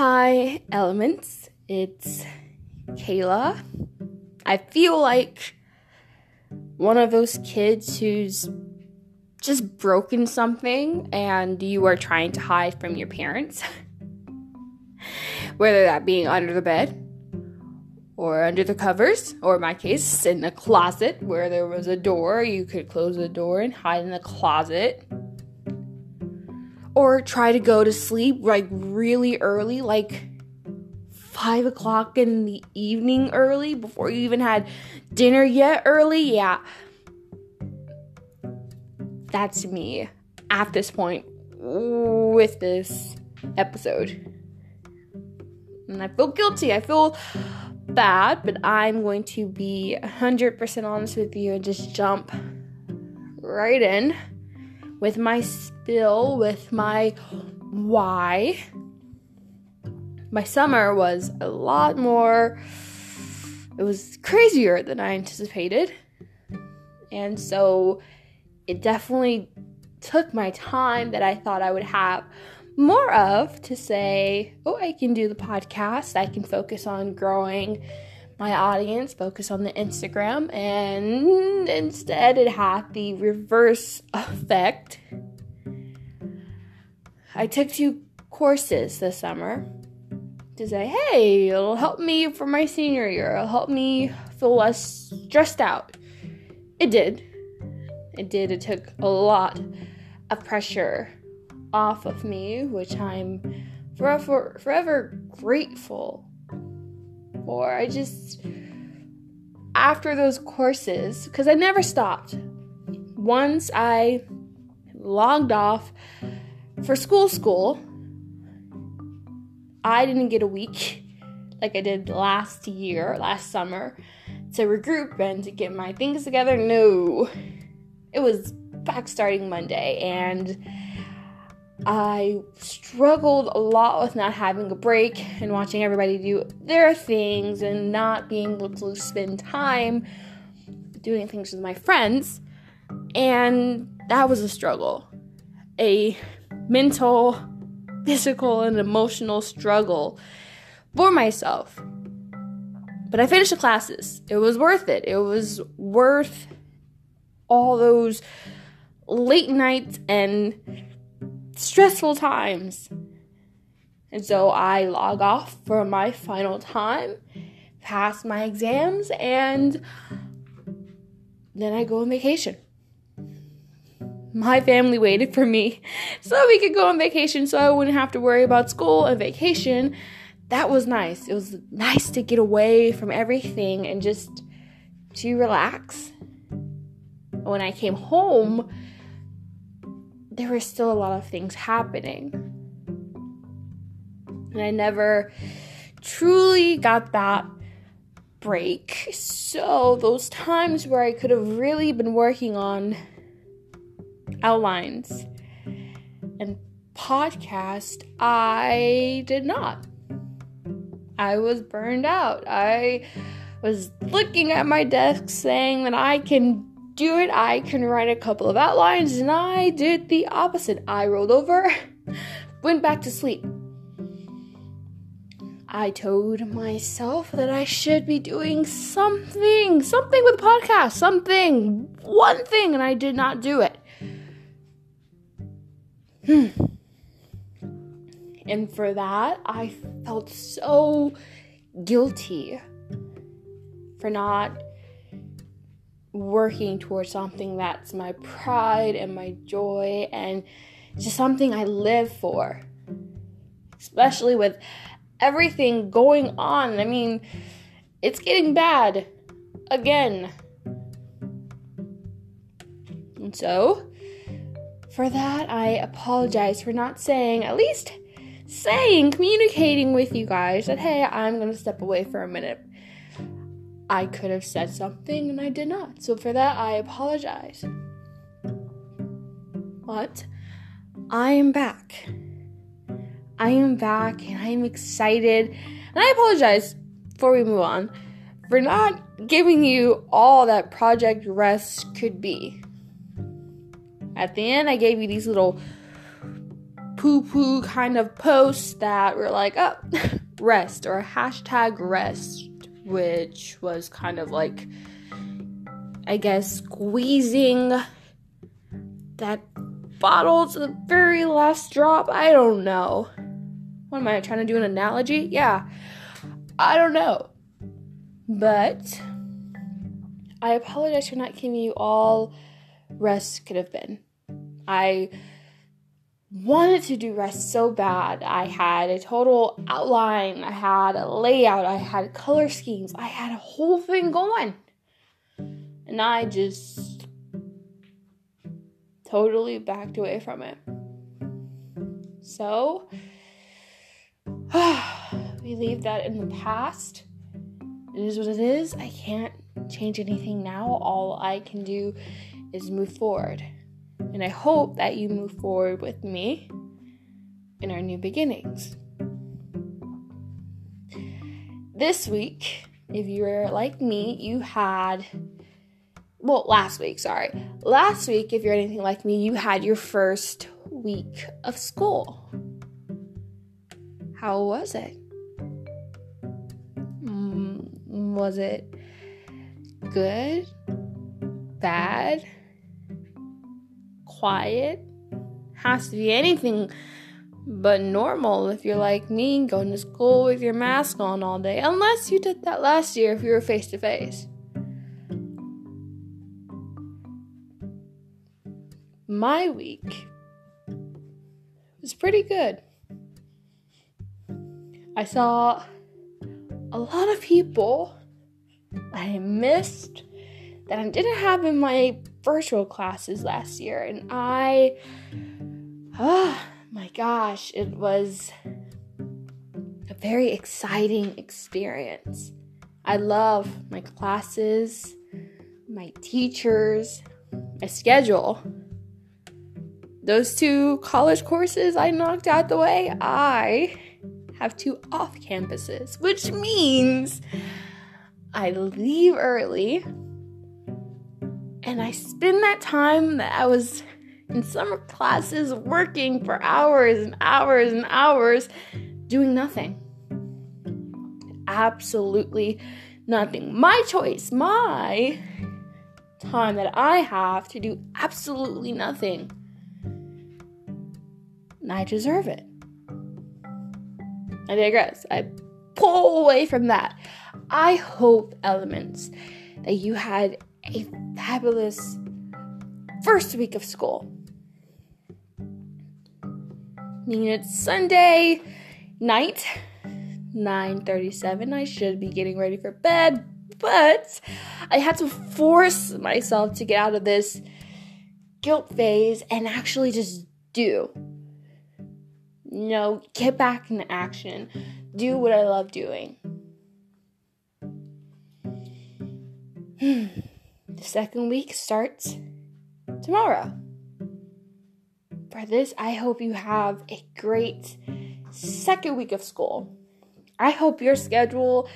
Hi, Elements. It's Kayla. I feel like one of those kids who's just broken something and you are trying to hide from your parents. Whether that being under the bed or under the covers, or in my case, in the closet where there was a door. You could close the door and hide in the closet. Or try to go to sleep like really early, like 5 o'clock in the evening early, before you even had dinner yet early. Yeah. That's me at this point with this episode. And I feel guilty. I feel bad, but I'm going to be 100% honest with you and just jump right in with my spill, with my why. My summer was a lot more, it was crazier than I anticipated. And so it definitely took my time that I thought I would have more of to say, oh, I can do the podcast. I can focus on growing my audience, focus on the Instagram. And instead, it had the reverse effect. I took 2 courses this summer to say, hey, it'll help me for my senior year. It'll help me feel less stressed out. It did. It did. It took a lot of pressure off of me, which I'm forever grateful for. I just, after those courses, because I never stopped. Once I logged off for school, I didn't get a week like I did last summer, to regroup and to get my things together. No, it was back starting Monday, and I struggled a lot with not having a break and watching everybody do their things and not being able to spend time doing things with my friends. And that was a struggle. A mental, physical, and emotional struggle for myself. But I finished the classes. It was worth it. It was worth all those late nights and stressful times. And so I log off for my final time, pass my exams, and then I go on vacation. My family waited for me so we could go on vacation so I wouldn't have to worry about school and vacation. That was nice. It was nice to get away from everything and just to relax. When I came home, there were still a lot of things happening. And I never truly got that break. So those times where I could have really been working on outlines and podcast, I did not. I was burned out. I was looking at my desk saying that I can do it, I can write a couple of outlines, and I did the opposite. I rolled over, went back to sleep. I told myself that I should be doing something with the podcast, one thing, and I did not do it. And for that, I felt so guilty for not working towards something that's my pride and my joy and just something I live for, especially with everything going on. I mean, it's getting bad again. And so for that, I apologize for not saying, at least saying, communicating with you guys that, hey, I'm gonna step away for a minute. I could have said something and I did not. So for that, I apologize. But I am back. I am back and I am excited. And I apologize, before we move on, for not giving you all that Project Rest could be. At the end, I gave you these little poo-poo kind of posts that were like, oh, rest, or #rest, which was kind of like, I guess, squeezing that bottle to the very last drop. I don't know. What am I trying to do? An analogy? Yeah. I don't know. But I apologize for not giving you all rest could have been. I wanted to do rest so bad. I had a total outline. I had a layout. I had color schemes. I had a whole thing going. And I just totally backed away from it. So we leave that in the past. It is what it is. I can't change anything now. All I can do is move forward. And I hope that you move forward with me in our new beginnings. This week, if you were like me, Last week, if you're anything like me, you had your first week of school. How was it? Was it good? Bad? Quiet? Has to be anything but normal if you're like me, going to school with your mask on all day. Unless you did that last year if you were face to face. My week was pretty good. I saw a lot of people I missed that I didn't have in my virtual classes last year. And oh my gosh, it was a very exciting experience. I love my classes, my teachers, my schedule. Those 2 college courses I knocked out the way. I have 2 off campuses, which means I leave early and I spend that time that I was in summer classes working for hours and hours and hours doing nothing. Absolutely nothing. My choice, my time that I have to do absolutely nothing. I deserve it. I digress. I pull away from that. I hope, Elements, that you had a fabulous first week of school. I mean, it's Sunday night, 9:37. I should be getting ready for bed, but I had to force myself to get out of this guilt phase and actually just do. No, get back into action. Do what I love doing. The second week starts tomorrow. For this, I hope you have a great second week of school. I hope your schedule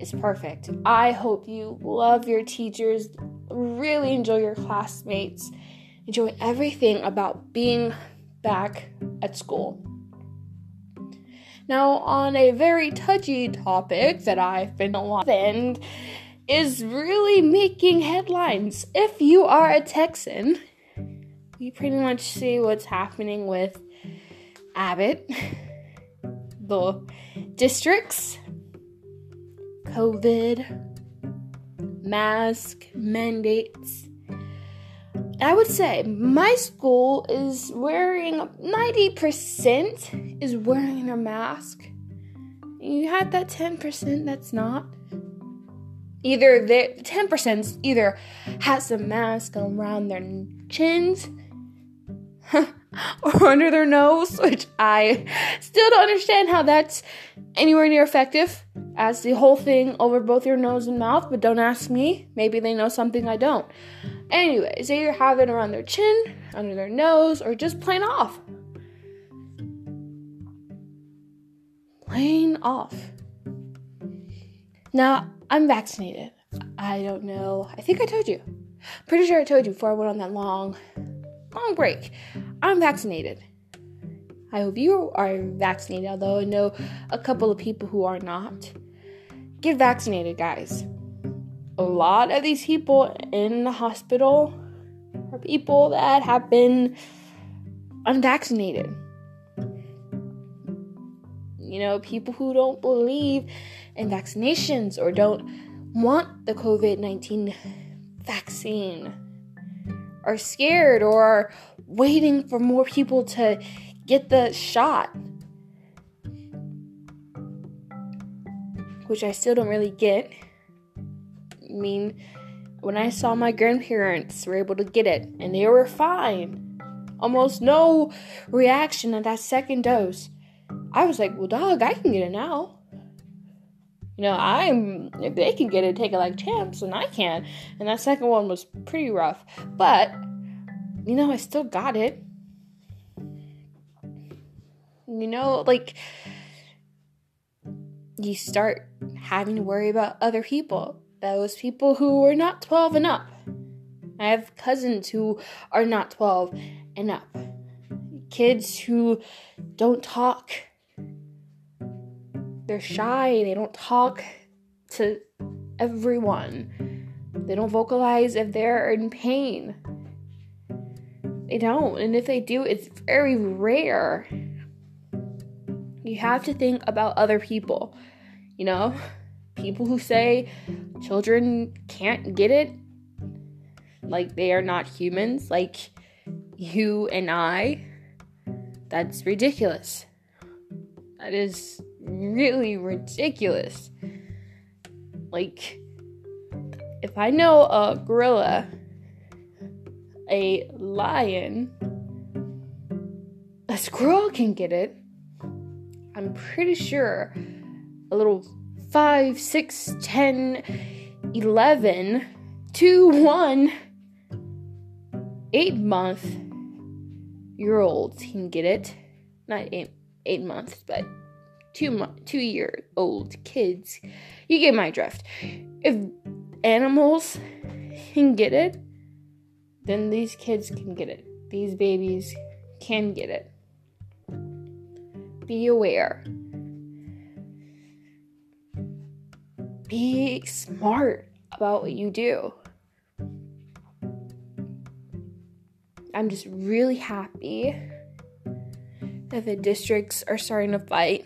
is perfect. I hope you love your teachers, really enjoy your classmates, enjoy everything about being back at school. Now, on a very touchy topic that I've been on and is really making headlines. If you are a Texan, you pretty much see what's happening with Abbott, the districts, COVID, mask mandates. I would say my school is wearing 90% is wearing a mask. You had that 10% that's not. Either the 10% either has a mask around their chins or under their nose, which I still don't understand how that's anywhere near effective as the whole thing over both your nose and mouth, but don't ask me. Maybe they know something I don't. Anyways, either have it around their chin, under their nose, or just plain off. Plain off. Now, I'm vaccinated. I don't know. I think I told you. Pretty sure I told you before I went on that long break. I'm vaccinated. I hope you are vaccinated, although I know a couple of people who are not. Get vaccinated, guys. A lot of these people in the hospital are people that have been unvaccinated. You know, people who don't believe in vaccinations or don't want the COVID-19 vaccine are scared or are waiting for more people to get the shot, which I still don't really get. I mean, when I saw my grandparents were able to get it and they were fine, almost no reaction at that second dose, I was like, well, dog, I can get it now. You know, if they can get it, take it like champs, and I can. And that second one was pretty rough. But, you know, I still got it. You know, like, you start having to worry about other people. Those people who are not 12 and up. I have cousins who are not 12 and up. Kids who don't talk. They're shy. They don't talk to everyone. They don't vocalize if they're in pain. They don't. And if they do, it's very rare. You have to think about other people. You know? People who say children can't get it. Like they are not humans. Like you and I. That's ridiculous. That is really ridiculous. Like, if I know a gorilla, a lion, a squirrel can get it, I'm pretty sure a little 5, 6, 10, 11, 2, 1, 8-month-year-olds can get it. Not 8 months, but 2-year-old kids. You get my drift. If animals can get it, then these kids can get it. These babies can get it. Be aware. Be smart about what you do. I'm just really happy that the districts are starting to fight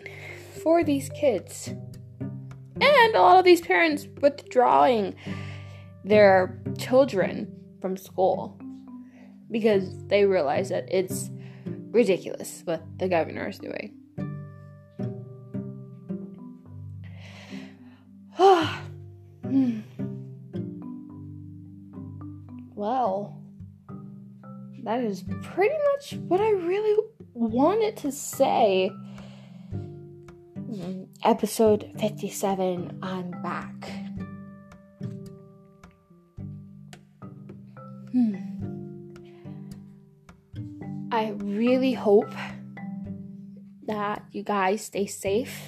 for these kids. And a lot of these parents withdrawing their children from school because they realize that it's ridiculous what the governor is doing. Well, that is pretty much what I really wanted to say. Episode 57, I'm back. I really hope that you guys stay safe.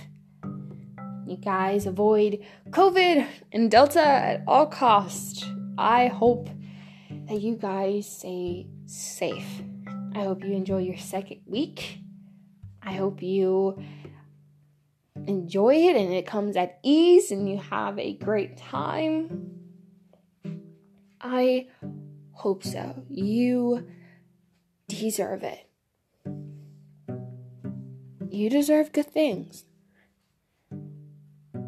You guys avoid COVID and Delta at all costs. I hope that you guys stay safe. I hope you enjoy your second week. I hope you enjoy it and it comes at ease and you have a great time. I hope so. You deserve it. You deserve good things.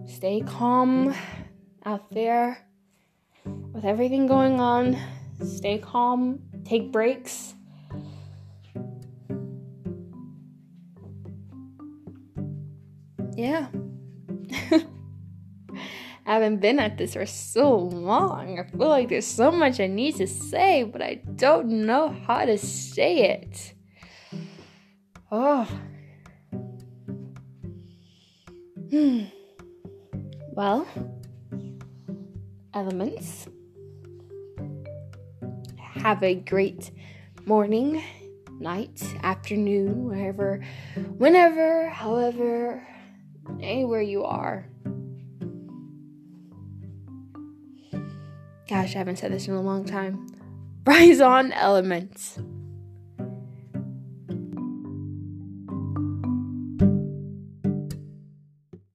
Stay calm out there with everything going on. Stay calm. Take breaks. Yeah. I haven't been at this for so long. I feel like there's so much I need to say, but I don't know how to say it. Oh. Well, elements, have a great morning, night, afternoon, wherever, whenever, however, anywhere you are. Gosh, I haven't said this in a long time. Rise on, elements.